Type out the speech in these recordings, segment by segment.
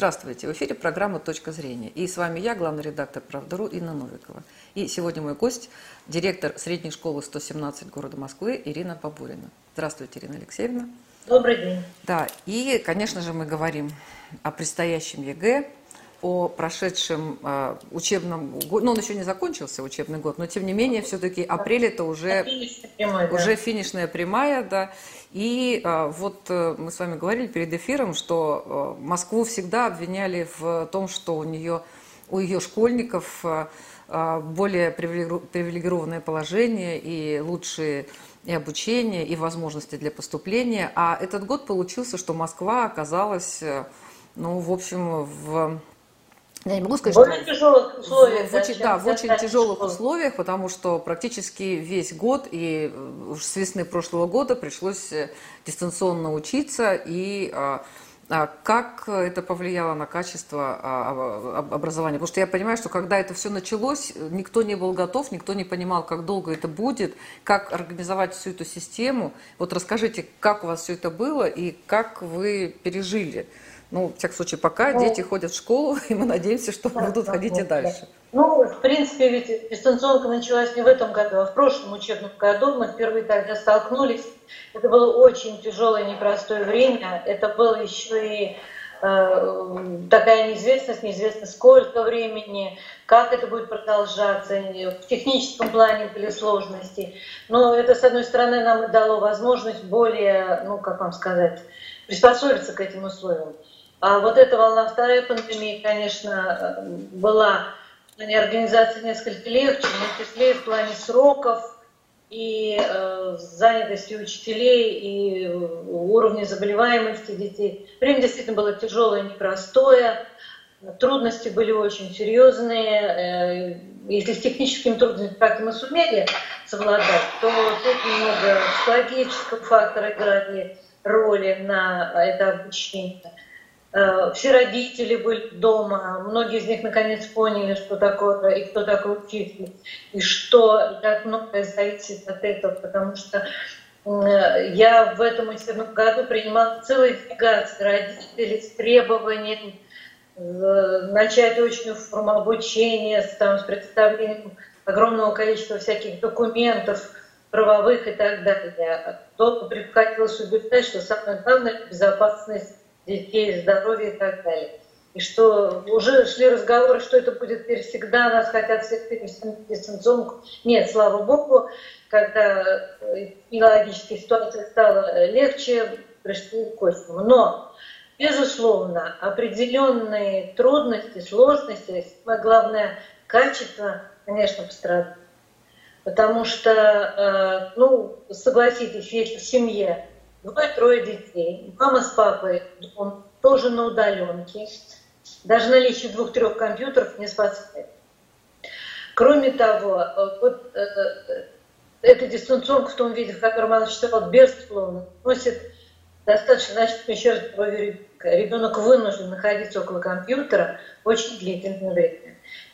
Здравствуйте, в эфире программа «Точка зрения». И с вами я, главный редактор «Правдару» Инна Новикова. И сегодня мой гость, директор средней школы 117 города Москвы Ирина Бабурина. Здравствуйте, Ирина Алексеевна. Добрый день. Да, и, конечно же, мы говорим о предстоящем ЕГЭ, о прошедшем учебном году. Ну, он еще не закончился, учебный год, но, тем не менее, все-таки апрель – это уже финишная прямая, да. И вот мы с вами говорили перед эфиром, что Москву всегда обвиняли в том, что у ее школьников более привилегированное положение и лучшие и обучение, и возможности для поступления. А этот год получился, что Москва оказалась, ну, в общем, в... Я не могу сказать, в очень тяжелых условиях, в очень тяжелых условиях, потому что практически весь год и с весны прошлого года пришлось дистанционно учиться. И как это повлияло на качество образования? Потому что я понимаю, что когда это все началось, никто не был готов, никто не понимал, как долго это будет, как организовать всю эту систему. Вот расскажите, как у вас все это было и как вы пережили? Ну, в всяком случае, пока дети ходят в школу, и мы надеемся, что будут ходить и дальше. Ну, в принципе, ведь дистанционка началась не в этом году, а в прошлом учебном году мы впервые тогда столкнулись. Это было очень тяжелое, непростое время. Это было еще и такая неизвестность, неизвестно сколько времени, как это будет продолжаться. В техническом плане были сложности. Но это, с одной стороны, нам дало возможность более, ну, как вам сказать, приспособиться к этим условиям. А вот эта волна второй пандемии, конечно, была в плане организации несколько легче, но тяжелее в плане сроков и занятости учителей, и уровня заболеваемости детей. Время действительно было тяжелое, непростое, трудности были очень серьезные. Если с техническими трудностями как мы сумели совладать, то тут немного психологического фактора играли роли на это обучение. Все родители были дома, многие из них наконец поняли, что такое и кто такой учитель, и что, и как многое зависит от этого, потому что я в этом учебном году принимала целый делегацию родителей с требованием начать очную форму обучения, с представлением огромного количества всяких документов, правовых и так далее. Кто-то приходилось убеждать, что самое главное – это безопасность детей, здоровье и так далее. И что уже шли разговоры, что это будет всегда, нас хотят всех перевести на дистанционку. Нет, слава богу, когда экологическая ситуация стала легче, пришли к этому. Но, безусловно, определенные трудности, сложности, самое главное – качество, конечно, пострадало. Потому что, ну, согласитесь, если в семье двое-трое детей, мама с папой, он тоже на удаленке, даже наличие двух-трех компьютеров не спасает. Кроме того, вот эта дистанционка в том виде, в котором она считала, безусловно, носит достаточно значительную ущерб здоровью ребенка. Ребенок вынужден находиться около компьютера очень длительное время.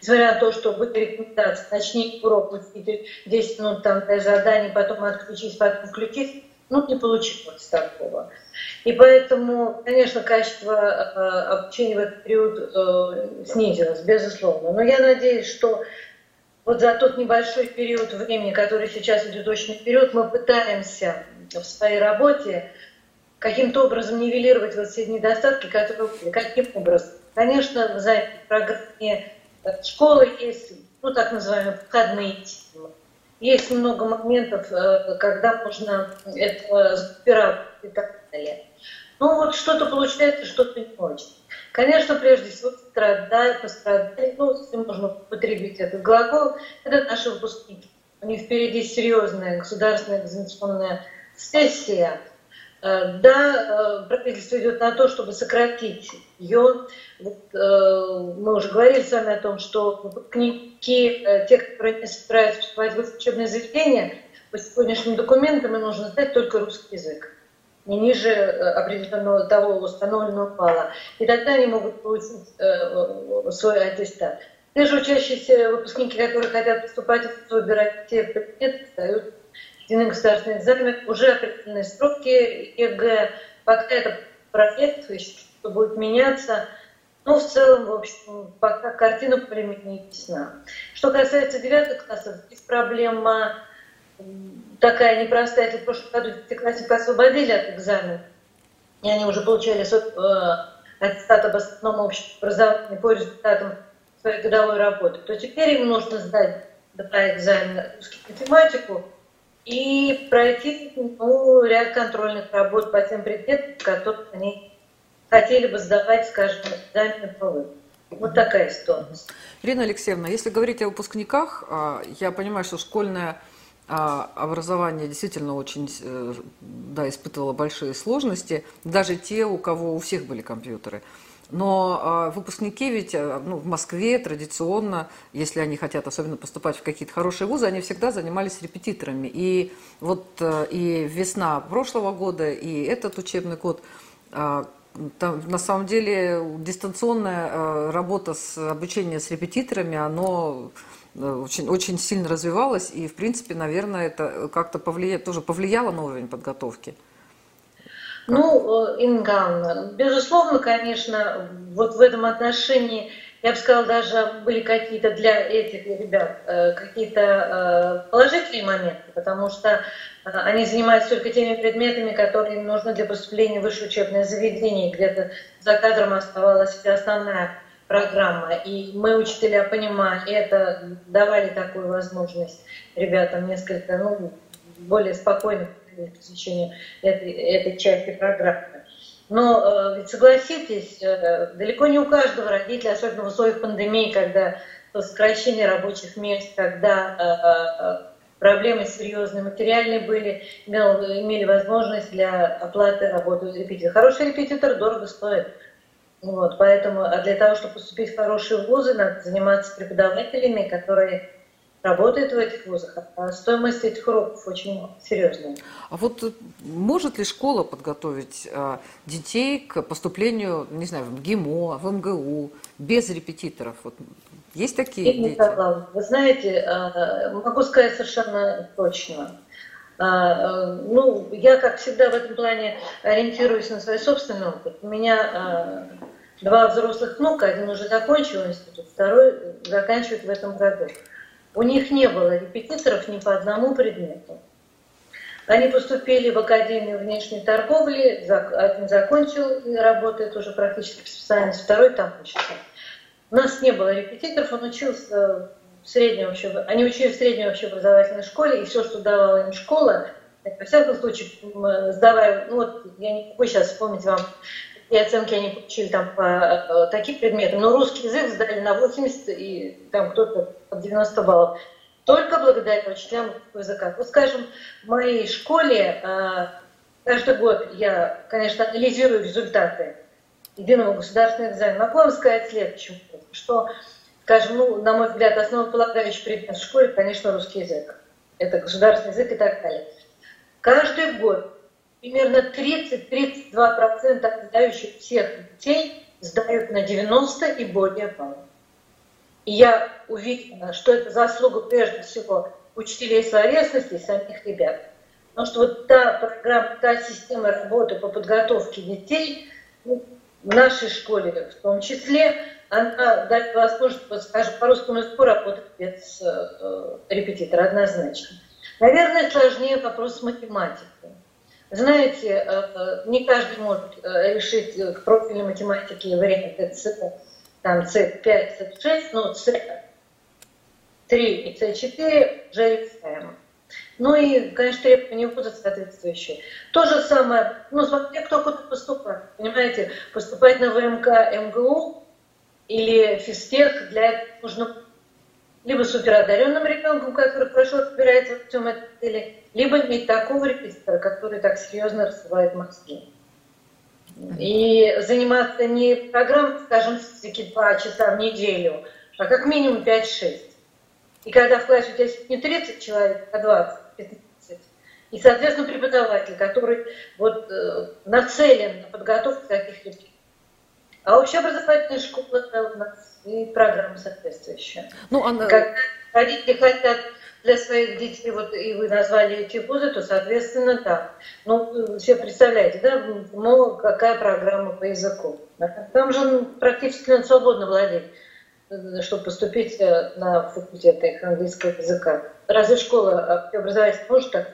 Несмотря на то, что были рекомендации, начни урок, 10 минут там для задания, потом отключись, потом включить, ну, не получилось такого. И поэтому, конечно, качество обучения в этот период снизилось, безусловно. Но я надеюсь, что вот за тот небольшой период времени, который сейчас идет очень вперед, мы пытаемся в своей работе каким-то образом нивелировать вот все недостатки, которые были. Каким образом? Конечно, за этой программе школы есть, ну, так называемые входные темы. Есть много моментов, когда можно это сгруппировать и так далее. Ну вот что-то получается, что-то не очень. Конечно, прежде всего, пострадали, ну, если можно употребить этот глагол, это наши выпускники. У них впереди серьезная государственная экзаменационная сессия. Да, правительство идет на то, чтобы сократить ее. Мы уже говорили с вами о том, что выпускники, те, которые не собираются вступать в учебные заведения, по сегодняшним документам им нужно знать только русский язык, не ниже определенного того установленного балла. И тогда они могут получить свой аттестат. Те же учащиеся выпускники, которые хотят поступать, выбирать те предметы, дают единый государственный экзамен, уже определенные сроки ЕГЭ, пока это проект, что будет меняться, Но в целом, в общем, пока картина более-менее не ясна. Что касается 9-х классов, здесь проблема такая непростая. Это в прошлом году 9-классников освободили от экзамена, и они уже получали аттестат об основном общеобразовательном по результатам своей годовой работы. То теперь им нужно сдать два экзамена русский математику и пройти ряд контрольных работ по тем предметам, которые они хотели бы сдавать, скажем, экзамены по выбору. Вот такая история. Ирина Алексеевна, если говорить о выпускниках, я понимаю, что школьное образование действительно очень, да, испытывало большие сложности, даже те, у кого у всех были компьютеры. Но выпускники ведь, ну, в Москве традиционно, если они хотят особенно поступать в какие-то хорошие вузы, они всегда занимались репетиторами. И вот и весна прошлого года, и этот учебный год, там, на самом деле, дистанционная работа с обучением с репетиторами, оно очень, очень сильно развивалось, и, в принципе, наверное, это как-то повлияло на уровень подготовки. Ну, Инга, безусловно, конечно, вот в этом отношении, я бы сказала, даже были какие-то для этих ребят какие-то положительные моменты, потому что они занимаются только теми предметами, которые им нужны для поступления в высшее учебное заведение, где-то за кадром оставалась основная программа. И мы, учителя, понимая это, давали такую возможность ребятам несколько, ну, более спокойных посвящения этой части программы. Но ведь согласитесь, далеко не у каждого родителя, особенно в условиях пандемии, когда сокращение рабочих мест, когда проблемы серьезные материальные были, имели возможность для оплаты работы репетитора. Хороший репетитор дорого стоит. Вот, поэтому для того, чтобы поступить в хорошие вузы, надо заниматься преподавателями, которые работает в этих вузах, а стоимость этих уроков очень серьезная. А вот может ли школа подготовить детей к поступлению, не знаю, в МГИМО, в МГУ, без репетиторов? Вот есть такие дети? Вы знаете, могу сказать совершенно точно. Ну, я, как всегда, в этом плане ориентируюсь на свой собственный опыт. У меня два взрослых внука, один уже закончил институт, второй заканчивает в этом году. У них не было репетиторов ни по одному предмету. Они поступили в Академию внешней торговли, один закончил и работает уже практически по специальности, второй там учится. У нас не было репетиторов, он учился в они учились в средней общеобразовательной школе, и все, что давала им школа, во всяком случае, сдавая, ну вот, я не могу сейчас вспомнить вам, и оценки они получили там по таким предметам. Но русский язык сдали на 80, и там кто-то под 90 баллов. Только благодаря учителям языка. Вот, скажем, в моей школе каждый год я, конечно, анализирую результаты единого государственного экзамена. Могу вам сказать следующим, что, скажем, ну, на мой взгляд, основополагающий предмет в школе, конечно, русский язык. Это государственный язык и так далее. Каждый год примерно 30-32% сдающих всех детей сдают на 90 и более баллов. И я уверена, что это заслуга прежде всего учителей словесности и самих ребят. Потому что вот та программа, та система работы по подготовке детей, ну, в нашей школе в том числе, она дает возможность, вот, скажем, по русскому языку работать без репетитора однозначно. Наверное, сложнее вопрос с математикой. Знаете, не каждый может решить к профильной математике варианты С5, С6, но С3 и С4 уже решаемо. Ну и, конечно, требования будут соответствующие. То же самое, ну, смотря кто куда поступает. Понимаете, поступать на ВМК, МГУ или физтех, для этого нужно либо суперодаренным ребенком, который хорошо разбирается в всем этом деле, либо иметь такого репетитора, который так серьезно раскрывает мозги. И заниматься не программой, скажем, все-таки 2 часа в неделю, а как минимум 5-6. И когда в классе у тебя не 30 человек, а 20, 15. И, соответственно, преподаватель, который вот, нацелен на подготовку таких репетиторов. А общеобразовательная школа у нас и программа соответствующая. Ну, она... Когда родители хотят для своих детей, вот и вы назвали эти вузы, то, соответственно, так. Ну, все представляете, да, ну, какая программа по языку. Там же практически свободно владеть, чтобы поступить на факультеты английского языка. Разве школа образовательная может так?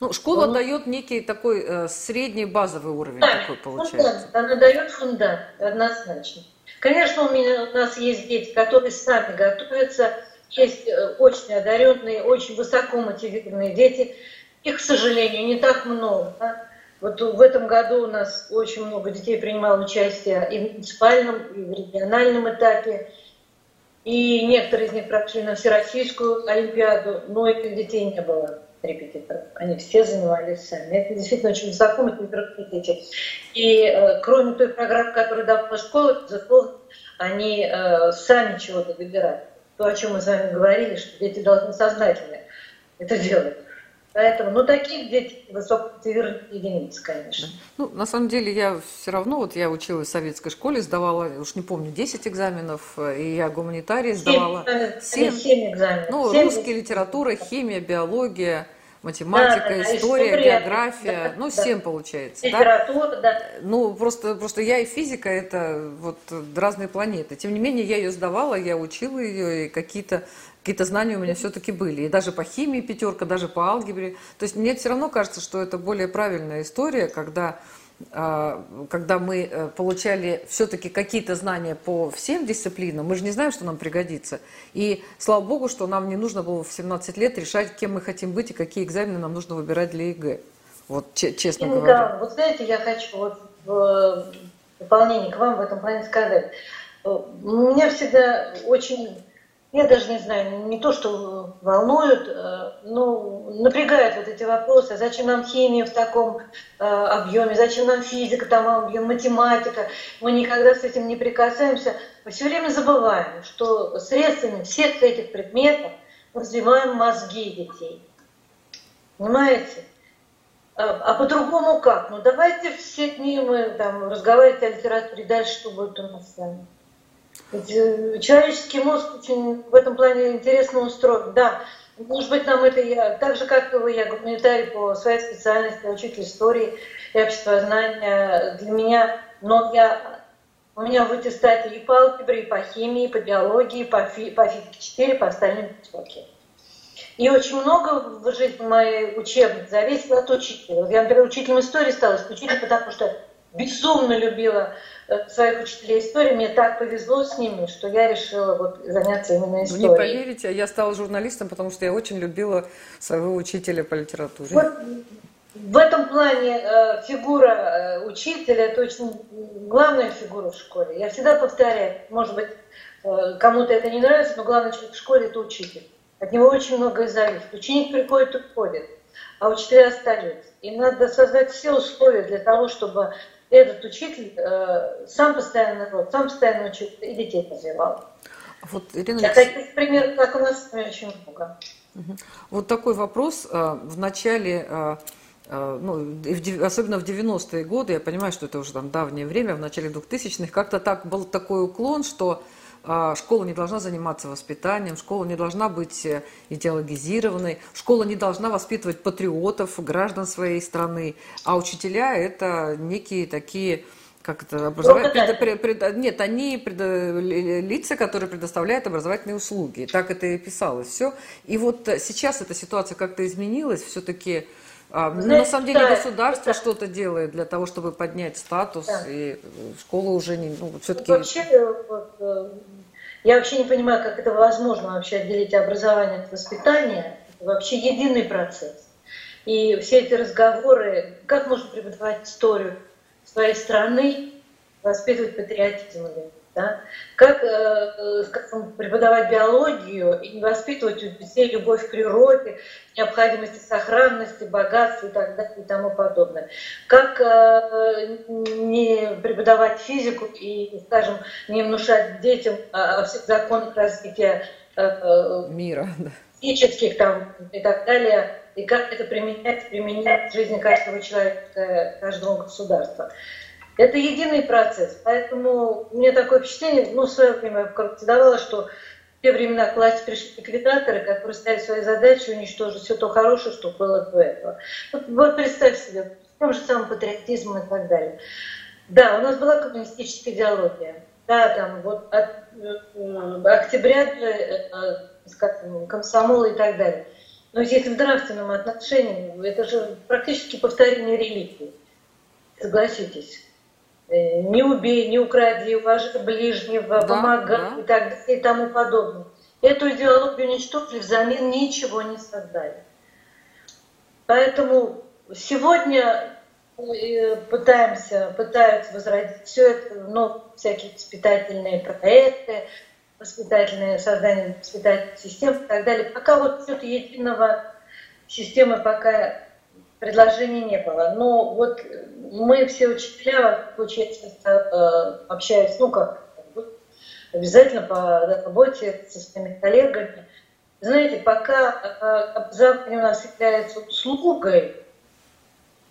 Ну, школа дает некий такой средний базовый уровень, да, такой получается. Фундамент. Она дает фундамент, однозначно. Конечно, у нас есть дети, которые сами готовятся, есть очень одаренные, очень высоко мотивированные дети. Их, к сожалению, не так много. Да? Вот в этом году у нас очень много детей принимало участие и в муниципальном, и в региональном этапе. И некоторые из них прошли на Всероссийскую олимпиаду, но этих детей не было. Репетиторов. Они все занимались сами. Это действительно очень высоко, это микрорепетиторы. И кроме той программы, которую давала школа, они сами чего-то выбирают. То, о чем мы с вами говорили, что дети должны сознательно это делать. Поэтому, ну, таких детей высокомотивированных единиц, конечно. Ну, на самом деле, я все равно, вот я училась в советской школе, сдавала, уж не помню, 10 экзаменов, и я гуманитарий сдавала 7 экзаменов. Ну, 7 русский, литература, химия, биология, математика, да, история, география, да, ну, 7 да. получается. Литература, да. да. Ну, просто я и физика, это вот разные планеты. Тем не менее, я ее сдавала, я учила ее, и какие-то знания у меня все-таки были. И даже по химии 5, даже по алгебре. То есть мне все равно кажется, что это более правильная история, когда мы получали все-таки какие-то знания по всем дисциплинам. Мы же не знаем, что нам пригодится. И слава богу, что нам не нужно было в 17 лет решать, кем мы хотим быть и какие экзамены нам нужно выбирать для ЕГЭ. Вот честно говоря. Да, вот знаете, я хочу в дополнение к вам в этом плане сказать. У меня всегда очень... Я даже не знаю, не то, что волнуют, но напрягают вот эти вопросы. Зачем нам химия в таком объеме? Зачем нам физика, там объем, математика? Мы никогда с этим не прикасаемся. Мы все время забываем, что средствами всех этих предметов мы развиваем мозги детей. Понимаете? А по-другому как? Ну давайте все дни мы там разговаривать о литературе, дальше что будет у нас с вами? Человеческий мозг очень в этом плане интересно устроен. Да, может быть, нам это так же, как и вы, я гуманитарий по своей специальности, учитель истории и обществознания. Для меня, но у меня в аттестате и по алгебре, и по химии, и по биологии, и по физике 4, по остальным 5. И очень много в жизни моей учебницы зависело от учителя. Я, например, учителем истории стала исключительно потому, что безумно любила своих учителей истории. Мне так повезло с ними, что я решила вот заняться именно историей. Вы не поверите, я стала журналистом, потому что я очень любила своего учителя по литературе. Вот в этом плане фигура учителя – это очень главная фигура в школе. Я всегда повторяю, может быть, кому-то это не нравится, но главный человек в школе – это учитель. От него очень многое зависит. Ученик приходит и уходит, а учителя остаются. И надо создать все условия для того, чтобы этот учитель сам постоянно рос, сам постоянно учил и детей развивал. Вот, Ирина, таких примеров, как у нас, очень много. Вот такой вопрос. В начале, особенно в 90-е годы, я понимаю, что это уже там давнее время, в начале 2000-х, как-то так был такой уклон, что школа не должна заниматься воспитанием, школа не должна быть идеологизированной, школа не должна воспитывать патриотов, граждан своей страны, а учителя – это некие такие, как это, лица, которые предоставляют образовательные услуги. Так это и писалось все. И вот сейчас эта ситуация как-то изменилась, все-таки… на самом деле государство что-то делает для того, чтобы поднять статус, и школа уже не... все-таки... я вообще не понимаю, как это возможно вообще отделить образование от воспитания. Это вообще единый процесс. И все эти разговоры, как можно преподавать историю своей страны, воспитывать патриотизм, да? Как преподавать биологию и воспитывать у детей любовь к природе, необходимости сохранности, богатства и так далее и тому подобное. Как не преподавать физику и, скажем, не внушать детям о всех законах развития мира, физических там и так далее, и как это применять в жизни каждого человека, каждого государства. Это единый процесс, поэтому у меня такое впечатление, в свое время я давала, что В те времена к власти пришли ликвидаторы, которые ставили своей задачей уничтожить все то хорошее, что было до этого. Вот представь себе, тем же самым патриотизмом и так далее. Да, у нас была коммунистическая идеология. Да, там вот от октября до комсомола и так далее. Но здесь в нравственном отношении это же практически повторение религии. Согласитесь. Не убей, не укради, уважи ближнего, помогай и так далее и тому подобное. Эту идеологию уничтожили, взамен ничего не создали. Поэтому сегодня пытаются возродить все это, но всякие воспитательные проекты, воспитательные создания воспитательных систем и так далее. Пока вот что-то единого системы пока предложений не было. Но вот мы все учителя, получается, общаются, ну как, обязательно по работе со своими коллегами. Знаете, пока образование у нас является услугой,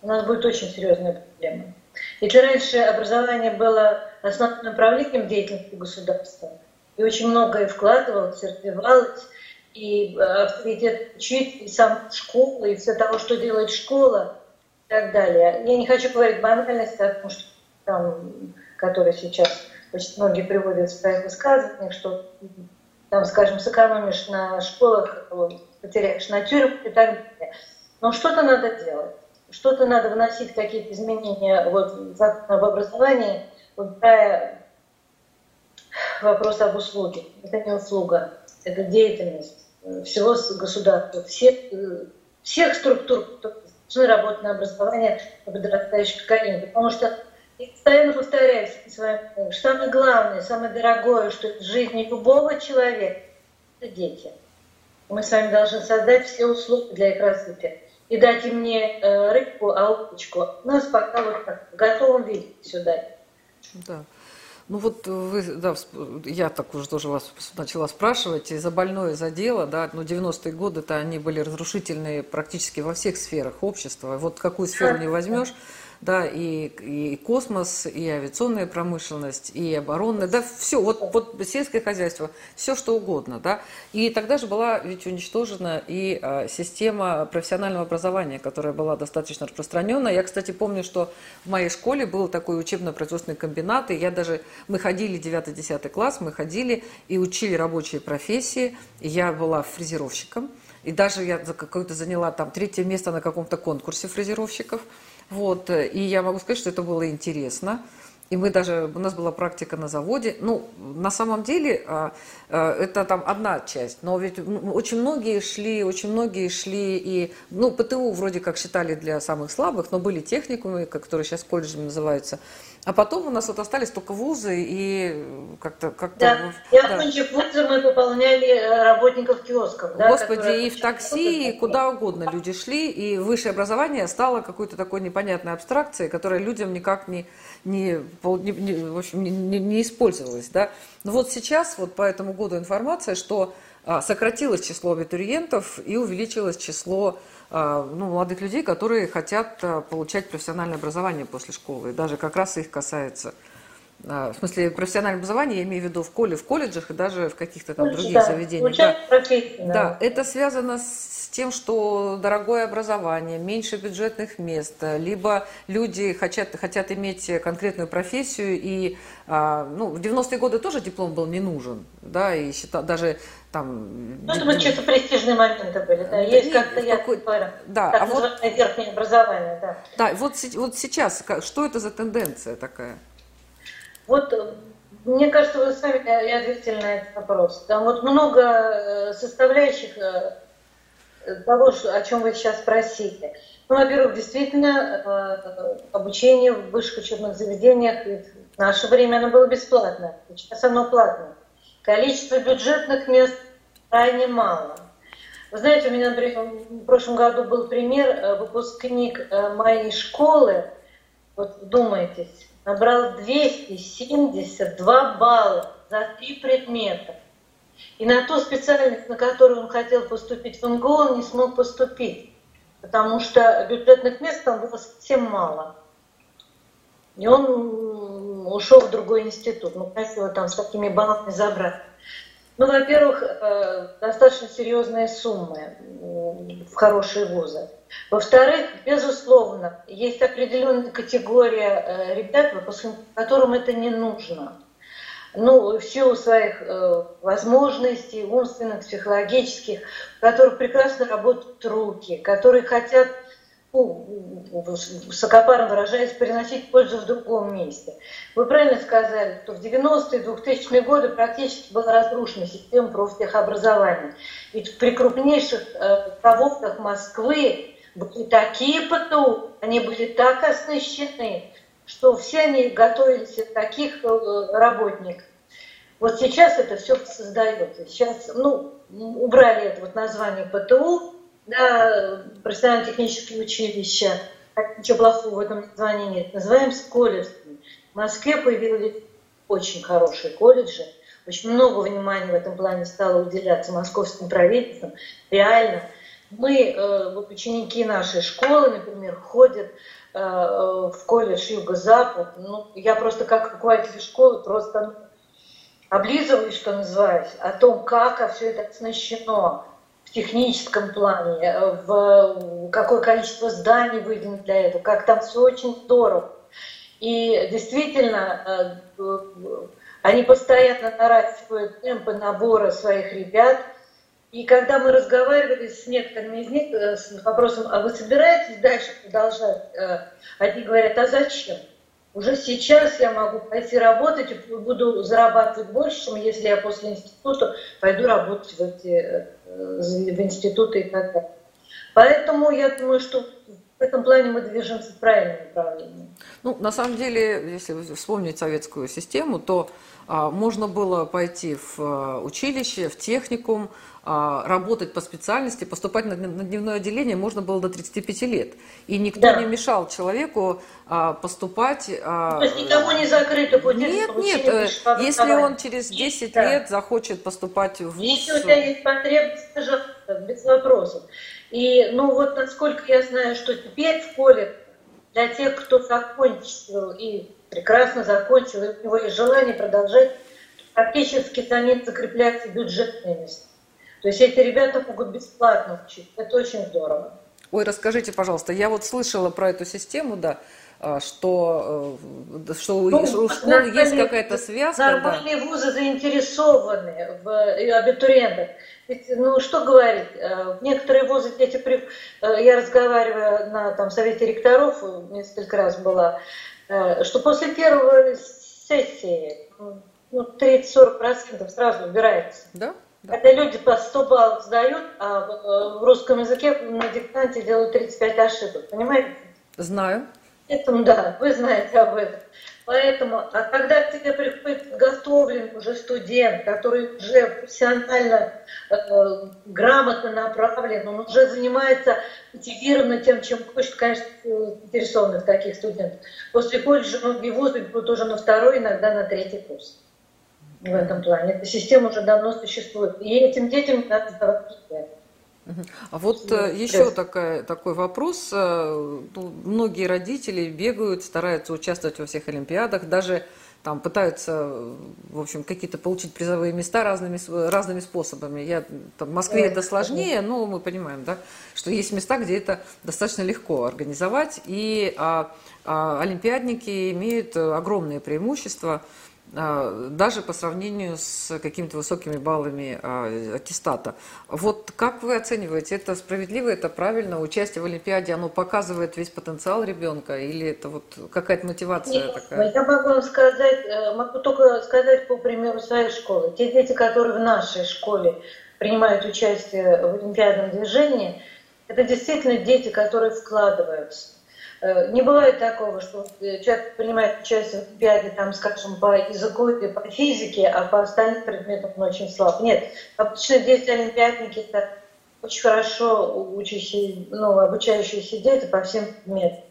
у нас будет очень серьезная проблема. Если раньше образование было основным направлением деятельности государства, и очень многое вкладывалось, развивалось, и авторитет учителя, и сам школа, и все того, что делает школа, и так далее. Я не хочу говорить банальности о том, что там, которые сейчас очень многие приводят в своих высказываниях, что там, скажем, сэкономишь на школах, потеряешь на тюрьмах и так далее. Но что-то надо делать, что-то надо вносить, какие-то изменения вот, в образовании, убирая вопрос об услуге. Это не услуга, это деятельность всего государства, всех структур, которые должны работать на образование подрастающих поколений. Потому что, я постоянно повторяюсь, самое главное, самое дорогое, что в жизни любого человека, это дети. Мы с вами должны создать все услуги для их развития. И дать им не рыбку, а уточку. Нас пока вот так, в готовом виде сюда. Да. Ну вот вы, да, я так уже тоже вас начала спрашивать, и за больное задело, да, но 90-е годы-то они были разрушительные практически во всех сферах общества. Вот какую сферу не возьмешь, да, и космос, и авиационная промышленность, и оборонная, да, все, вот сельское хозяйство, все что угодно, да. И тогда же была ведь уничтожена и система профессионального образования, которая была достаточно распространена. Я, кстати, помню, что в моей школе был такой учебно-производственный комбинат, и я даже... Мы ходили 9-10 класс, мы ходили и учили рабочие профессии. Я была фрезеровщиком, и даже я какое-то заняла там 3-е место на каком-то конкурсе фрезеровщиков. Вот. И я могу сказать, что это было интересно. И мы даже, у нас была практика на заводе. Ну, на самом деле, это там одна часть. Но ведь очень многие шли, и, ну, ПТУ вроде как считали для самых слабых, но были техникумы, которые сейчас колледжами называются. А потом у нас вот остались только вузы и как-то да. Я окончив вузы, мы пополняли работников киосков. Да, Господи, и в такси, и куда угодно люди шли, и высшее образование стало какой-то такой непонятной абстракцией, которая людям никак не использовалась. Да? Но вот сейчас, вот по этому году информация, что сократилось число абитуриентов и увеличилось число молодых людей, которые хотят получать профессиональное образование после школы. И даже как раз их касается. В смысле, профессиональное образование, я имею в виду в колледжах и даже в каких-то там других заведениях. Да, это связано с тем, что дорогое образование, меньше бюджетных мест, либо люди хотят иметь конкретную профессию. И в 90-е годы тоже диплом был не нужен. Да, и даже там... Ну, это были что-то престижные моменты были. Да. Есть как-то, я говорю, да, так называемое верхнее образование. Да, да, вот сейчас, что это за тенденция такая? Вот, мне кажется, вы сами ответили на этот вопрос. Там вот много составляющих того, о чем вы сейчас спросили. Ну, во-первых, действительно, обучение в высших учебных заведениях в наше время оно было бесплатно, сейчас оно платное. Количество бюджетных мест крайне мало. Вы знаете, у меня, например, в прошлом году был пример, выпускник моей школы, вот вдумайтесь, набрал 272 балла за 3 предмета. И на ту специальность, на которую он хотел поступить в МГУ, он не смог поступить, потому что бюджетных мест там было совсем мало. И он ушел в другой институт. Ну, конечно, его там с такими баллами забрать. Ну, во-первых, достаточно серьезные суммы в хорошие вузы. Во-вторых, безусловно, есть определенная категория ребят, выпускников, которым это не нужно. Ну, в силу своих возможностей, умственных, психологических, у которых прекрасно работают руки, которые хотят, высокопарно выражаясь, приносить пользу в другом месте. Вы правильно сказали, что в 90-е, 2000-е годы практически была разрушена система профтехобразования. Ведь при крупнейших проводках Москвы были такие ПТУ, они были так оснащены, что все они готовились от таких работников. Вот сейчас это все создается. Сейчас, убрали это название ПТУ, да, профессионально-технические училища, ничего плохого в этом названии нет, называемся колледжами. В Москве появились очень хорошие колледжи, очень много внимания в этом плане стало уделяться московским правительствам, реально. Мы, ученики нашей школы, например, ходят в колледж Юго-Запад, я просто как руководитель школы просто облизываюсь, что называется, о том, как все это оснащено. В техническом плане, в какое количество зданий выделено для этого, как там все очень здорово. И действительно, они постоянно наращивают темпы набора своих ребят. И когда мы разговаривали с некоторыми из них с вопросом, а вы собираетесь дальше продолжать? Одни говорят, а зачем? Уже сейчас я могу пойти работать и буду зарабатывать больше, чем если я после института пойду работать в институты и так далее. Поэтому я думаю, что в этом плане мы движемся в правильном направлении. Ну, на самом деле, если вспомнить советскую систему, то можно было пойти в училище, в техникум, работать по специальности, поступать на дневное отделение можно было до 35 лет. И никто не мешал человеку поступать... То есть никому не закрыто будет? Нет, нет. Если он через 10 лет захочет поступать в вуз... Если у тебя есть потребность, пожалуйста, без вопросов. И, насколько я знаю, что теперь в колледже для тех, кто закончил и прекрасно закончил, и у него есть желание продолжать, практически за них закрепляются бюджетные места. То есть эти ребята могут бесплатно учить. Это очень здорово. Ой, расскажите, пожалуйста, я слышала про эту систему, да, что у школы есть какая-то связка. Нормальные вузы заинтересованы в абитуриентах. Ведь, что говорить, некоторые вузы, я разговариваю на совете ректоров, несколько раз была, что после первой сессии 30-40% сразу убирается. Да? Да. Когда люди по 100 баллов сдают, а в русском языке на диктанте делают 35 ошибок, понимаете? Знаю. Поэтому, да, вы знаете об этом. Поэтому, когда к тебе приходит подготовленный уже студент, который уже профессионально грамотно направлен, он уже занимается мотивированно тем, чем хочет, конечно, заинтересованных таких студентов. После колледжа многие вузы будут уже на второй, иногда на третий курс. В этом плане. Эта система уже давно существует. И этим детям надо давать успех. А вот еще такой вопрос. Многие родители бегают, стараются участвовать во всех олимпиадах, даже пытаются, в общем, какие-то получить призовые места разными способами. В Москве это сложнее, но мы понимаем, да, что есть места, где это достаточно легко организовать. И олимпиадники имеют огромные преимущества, даже по сравнению с какими-то высокими баллами аттестата. Вот как вы оцениваете, это справедливо, это правильно? Участие в олимпиаде, оно показывает весь потенциал ребенка? Или это какая-то мотивация такая? Я могу только сказать по примеру своей школы. Те дети, которые в нашей школе принимают участие в олимпиадном движении, это действительно дети, которые вкладываются. Не бывает такого, что человек принимает участие в олимпиаде, скажем, по языку или по физике, а по остальным предметам он очень слаб. Нет, обычно дети олимпиадники это очень хорошо обучающиеся дети по всем предметам.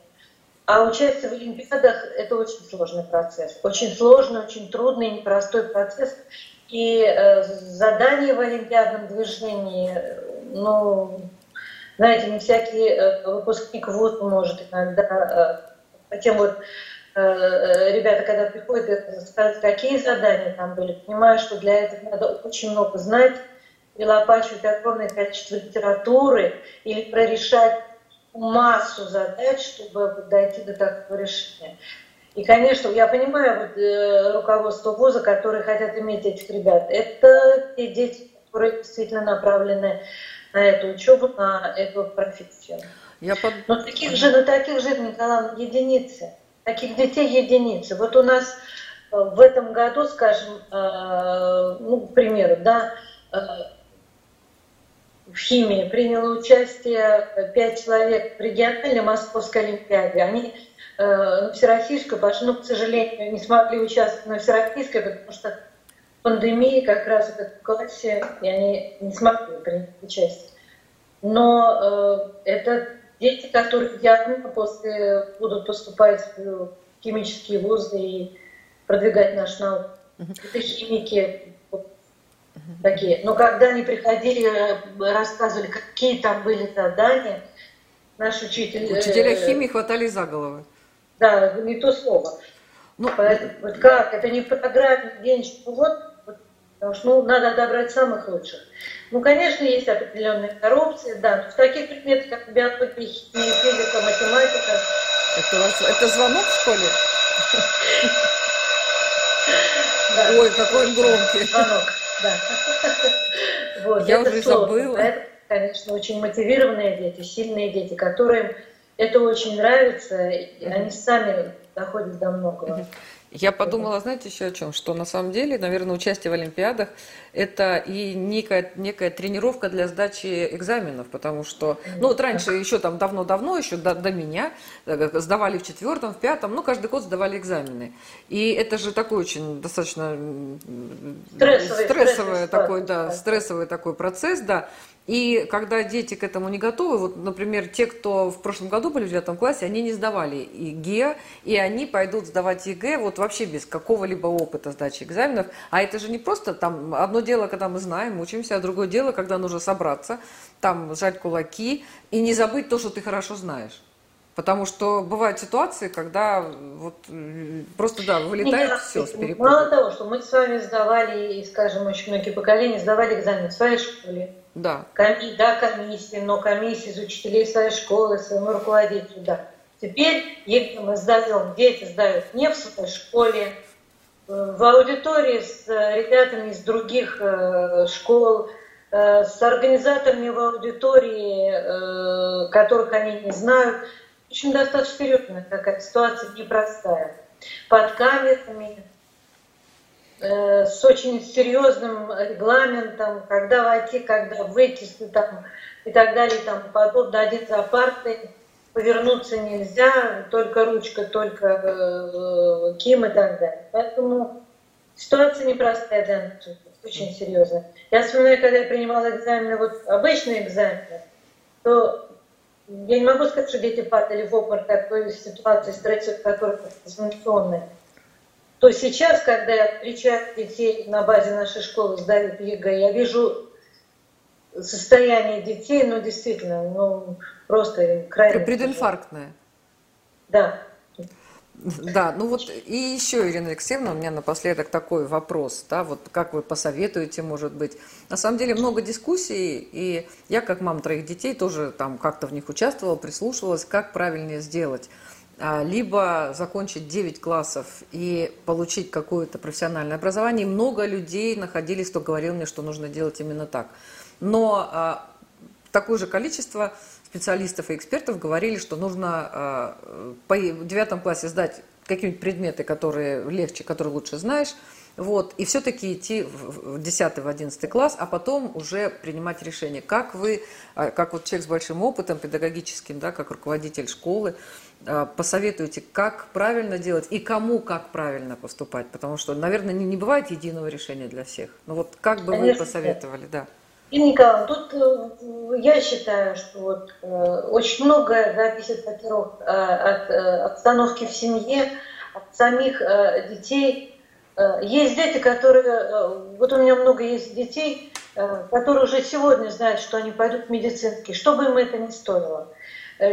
А участие в олимпиадах это очень сложный процесс. Очень сложный, очень трудный, непростой процесс. И задания в олимпиадном движении, знаете, не всякий выпускник вуз может иногда, тем ребята, когда приходят, рассказывают, какие задания там были, понимаю, что для этого надо очень много знать, перелопачивать огромное количество литературы или прорешать массу задач, чтобы дойти до такого решения. И, конечно, я понимаю руководство вуза, которые хотят иметь этих ребят. Это те дети, которые действительно направлены на эту учебу, на эту профессию. Но таких же, Николаевна, единицы. Таких детей единицы. Вот у нас в этом году, скажем, ну, к примеру, да, в химии приняло участие 5 человек в региональной Московской Олимпиаде. Они на всероссийской пошли, но, к сожалению, не смогли участвовать на всероссийской, потому что пандемия как раз в этом классе, и они не смогли принять участие. Но это дети, которые явно после будут поступать в химические вузы и продвигать нашу науку. Это химики такие. Но когда они приходили, рассказывали, какие там были задания, наши учителя химии хватали за головы. Да, не то слово. Ну, поэтому, вот как? Это не фотография, где ничего. Вот, потому что ну, надо отобрать самых лучших. Ну, конечно, есть определенные коррупции, да. Но в таких предметах, как биология, химия, физика, математика. Это звонок в школе? Ой, какой он громкий. Звонок, да. Я уже забыла. Конечно, очень мотивированные дети, сильные дети, которым это очень нравится, и они сами доходят до многого. Я подумала, знаете, еще о чем, что на самом деле, наверное, участие в Олимпиадах – это и некая тренировка для сдачи экзаменов, потому что, ну, вот раньше еще там давно-давно, еще до меня, сдавали в 4-м, в 5-м, ну, каждый год сдавали экзамены. И это же такой очень достаточно стрессовый такой процесс, да. И когда дети к этому не готовы, вот, например, те, кто в прошлом году были в 9 классе, они не сдавали ЕГЭ, и они пойдут сдавать ЕГЭ вот вообще без какого-либо опыта сдачи экзаменов. А это же не просто там одно дело, когда мы знаем, учимся, а другое дело, когда нужно собраться, там сжать кулаки и не забыть то, что ты хорошо знаешь. Потому что бывают ситуации, когда вот просто, да, вылетает все с перепуга. Мало того, что мы с вами сдавали, и, скажем, очень многие поколения сдавали экзамен в своей школе. Да. Комиссии, но комиссии из учителей своей школы, своему руководителю, да. Теперь, если мы сдаем, дети сдают не в своей школе, в аудитории с ребятами из других школ, с организаторами в аудитории, которых они не знают. В общем, достаточно серьезная такая ситуация, непростая. Под камерами, с очень серьезным регламентом, когда войти, когда выйти, там, и так далее, там, подобно, один за партой, повернуться нельзя, только ручка, только ким и так далее. Поэтому ситуация непростая, да, очень серьезная. Я вспоминаю, когда я принимала экзамены, вот обычные экзамены, то я не могу сказать, что дети падали в обморок от той ситуации, стресса, которая дистанционная. То сейчас, когда я встречаю детей на базе нашей школы, сдают ЕГЭ, я вижу состояние детей, ну, действительно, ну, просто крайне... Прединфарктное. Да. Да, ну вот и еще, Ирина Алексеевна, у меня напоследок такой вопрос, да, вот как вы посоветуете, может быть. На самом деле много дискуссий, и я, как мама 3 детей, тоже там как-то в них участвовала, прислушивалась, как правильнее сделать. Либо закончить 9 классов и получить какое-то профессиональное образование. И много людей находились, кто говорил мне, что нужно делать именно так. Но такое же количество специалистов и экспертов говорили, что нужно в 9 классе сдать какие-нибудь предметы, которые легче, которые лучше знаешь. Вот, и все-таки идти в 10-11 класс, а потом уже принимать решение. Как вы, как вот человек с большим опытом педагогическим, да, как руководитель школы, посоветуете, как правильно делать и кому как правильно поступать? Потому что, наверное, не бывает единого решения для всех. Но вот как бы вы посоветовали, да? Ирина Николаевна, тут я считаю, что вот, очень многое зависит, во-первых, от обстановки в семье, от самих детей. Есть дети, которые, вот у меня много есть детей, которые уже сегодня знают, что они пойдут в медицинский, что бы им это ни стоило.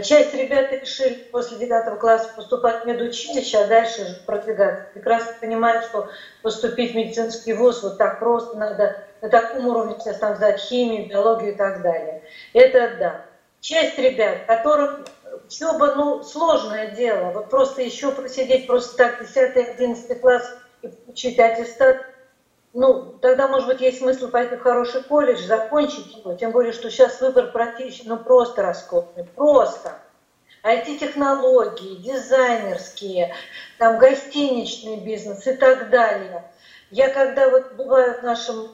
Часть ребят решили после 9 класса поступать в медучилище, а дальше продвигаться. Прекрасно понимают, что поступить в медицинский вуз вот так просто надо, на таком уровне сейчас там сдать химию, биологию и так далее. Это да. Часть ребят, которым учеба, ну, сложное дело, вот просто еще просидеть просто так 10-11 класс и получить аттестат, ну, тогда, может быть, есть смысл пойти в хороший колледж, закончить его, тем более, что сейчас выбор практически, ну, просто роскошный, просто. IT-технологии, дизайнерские, там, гостиничный бизнес и так далее. Я когда вот бываю в нашем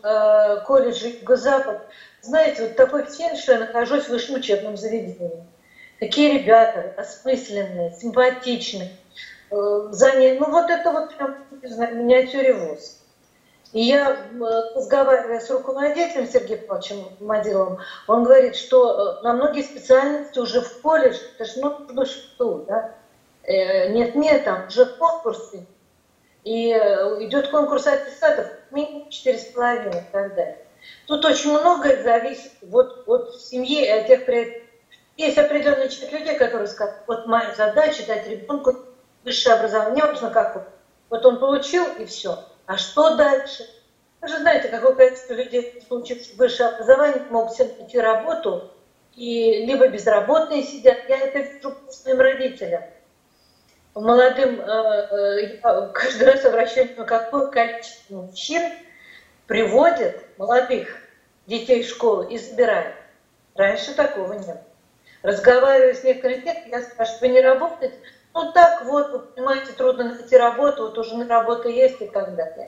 колледже Юго-Запад, знаете, вот такой впечатление, что я нахожусь в высшем учебном заведении. Такие ребята осмысленные, симпатичные, занятые. Ну, вот это вот прям, не знаю, миниатюревоз. И я, разговаривая с руководителем Сергеем Павловичем Мадиловым, он говорит, что на многие специальности уже в колледже, это же, ну, что, да, нет-нет, там уже конкурсы, и идет конкурс аттестатов, минимум 4,5 и так далее. Тут очень многое зависит вот от семьи и от тех приоритетов. Есть определенный человек людей, которые скажут, вот моя задача дать ребенку высшее образование, неважно какое. Вот он получил и все. А что дальше? Вы же знаете, какое количество людей, получивших высшее образование, могут себе найти работу, и либо безработные сидят. Я это вижу своим родителям. Молодым я каждый раз обращаюсь, на какое количество мужчин приводят молодых детей в школу и забирают. Раньше такого не было. Разговариваю с некоторыми, я спрашиваю, вы не работаете? Ну так вот, вы понимаете, трудно найти работу, вот уже работа есть и так далее.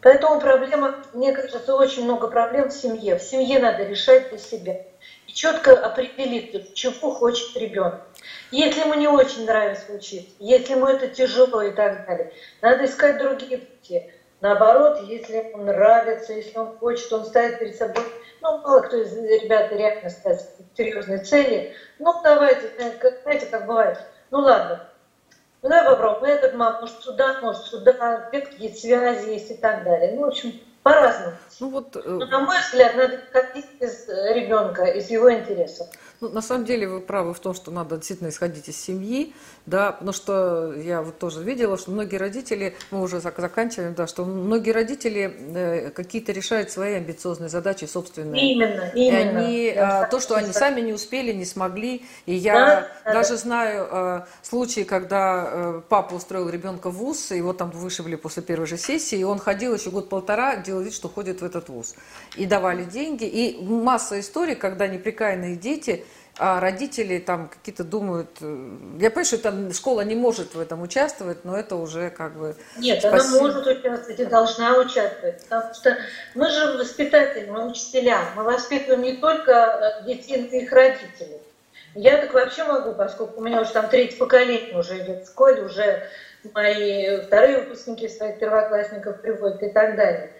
Поэтому проблема, мне кажется, очень много проблем в семье. В семье надо решать для себя. И четко определить, чего хочет ребенок. Если ему не очень нравится учиться, если ему это тяжело и так далее, надо искать другие пути. Наоборот, если ему нравится, если он хочет, он ставит перед собой, ну, мало кто из ребят реально ставит серьезные цели. Ну, давайте, знаете, как бывает, ну ладно, ну давай попробуем, этот, мам, может сюда, где какие-то связи есть и так далее. Ну, в общем, по-разному. Ну, вот, но, на мой взгляд, надо исходить из ребенка, из его интересов. Ну, на самом деле вы правы в том, что надо действительно исходить из семьи, да, потому что я вот тоже видела, что многие родители, мы уже заканчиваем, да, что многие родители какие-то решают свои амбициозные задачи собственные. Именно, именно. Они, то, что они сами не успели, не смогли. И я даже знаю случаи, когда папа устроил ребенка в вуз, его там вышибли после первой же сессии, и он ходил еще год-полтора, делал вид, что ходит в этот вуз. И давали деньги. И масса историй, когда неприкаянные дети, а родители там какие-то думают... Я понимаю, что там школа не может в этом участвовать, но это уже как бы... Нет, спасибо. Она может участвовать и должна участвовать. Потому что мы же воспитатели, мы учителя. Мы воспитываем не только детей, но и их родителей. Я так вообще могу, поскольку у меня уже там третье поколение уже идет в школе, уже мои вторые выпускники своих первоклассников приводят и так далее.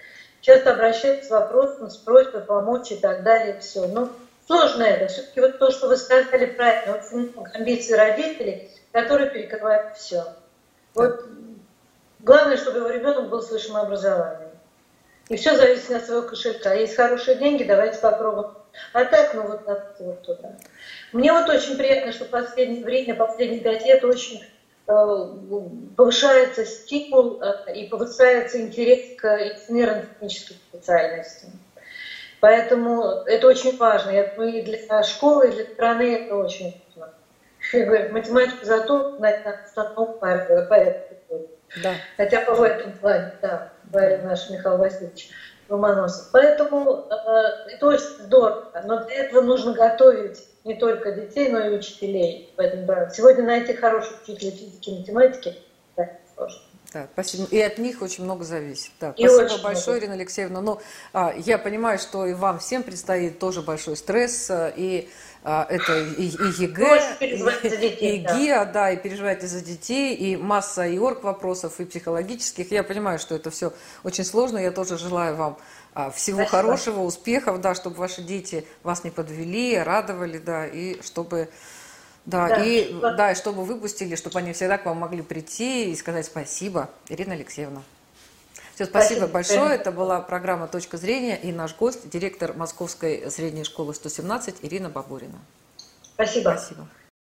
Часто обращаются с вопросом, с просьбой помочь и так далее, и все. Но сложно это. Все-таки вот то, что вы сказали правильно, очень много амбиций родителей, которые перекрывают все. Вот главное, чтобы его ребенок был с высшим образованием. И все зависит от своего кошелька. Есть хорошие деньги, давайте попробуем. А так, ну вот так вот туда. Мне вот очень приятно, что в последнее время, последние 5 лет очень повышается стимул и повышается интерес к инженерно-техническим специальностям. Поэтому это очень важно. Я думаю, и для школы, и для страны это очень важно. Я говорю, математику зато на основном порядке. Да. Хотя бы в этом плане, да, говорил наш Михаил Васильевич Ломоносов. Поэтому это очень здорово. Но для этого нужно готовить не только детей, но и учителей. Поэтому, да, сегодня найти хороших учителей физики и математики, да, сложно. Да, спасибо. И от них очень много зависит. Да, спасибо большое, Ирина Алексеевна. Но я понимаю, что и вам всем предстоит тоже большой стресс, и это и ЕГЭ, и ГИА, да, и переживаете за детей, и масса и орг вопросов, и психологических. Я понимаю, что это все очень сложно. Я тоже желаю вам всего спасибо. Хорошего, успехов, да, чтобы ваши дети вас не подвели, радовали, да, и чтобы... Да, да, и вот, да, чтобы выпустили, чтобы они всегда к вам могли прийти и сказать спасибо, Ирина Алексеевна. Все, спасибо, спасибо большое. Это была программа «Точка зрения» и наш гость, директор Московской средней школы 117 Ирина Бабурина. Спасибо. Спасибо.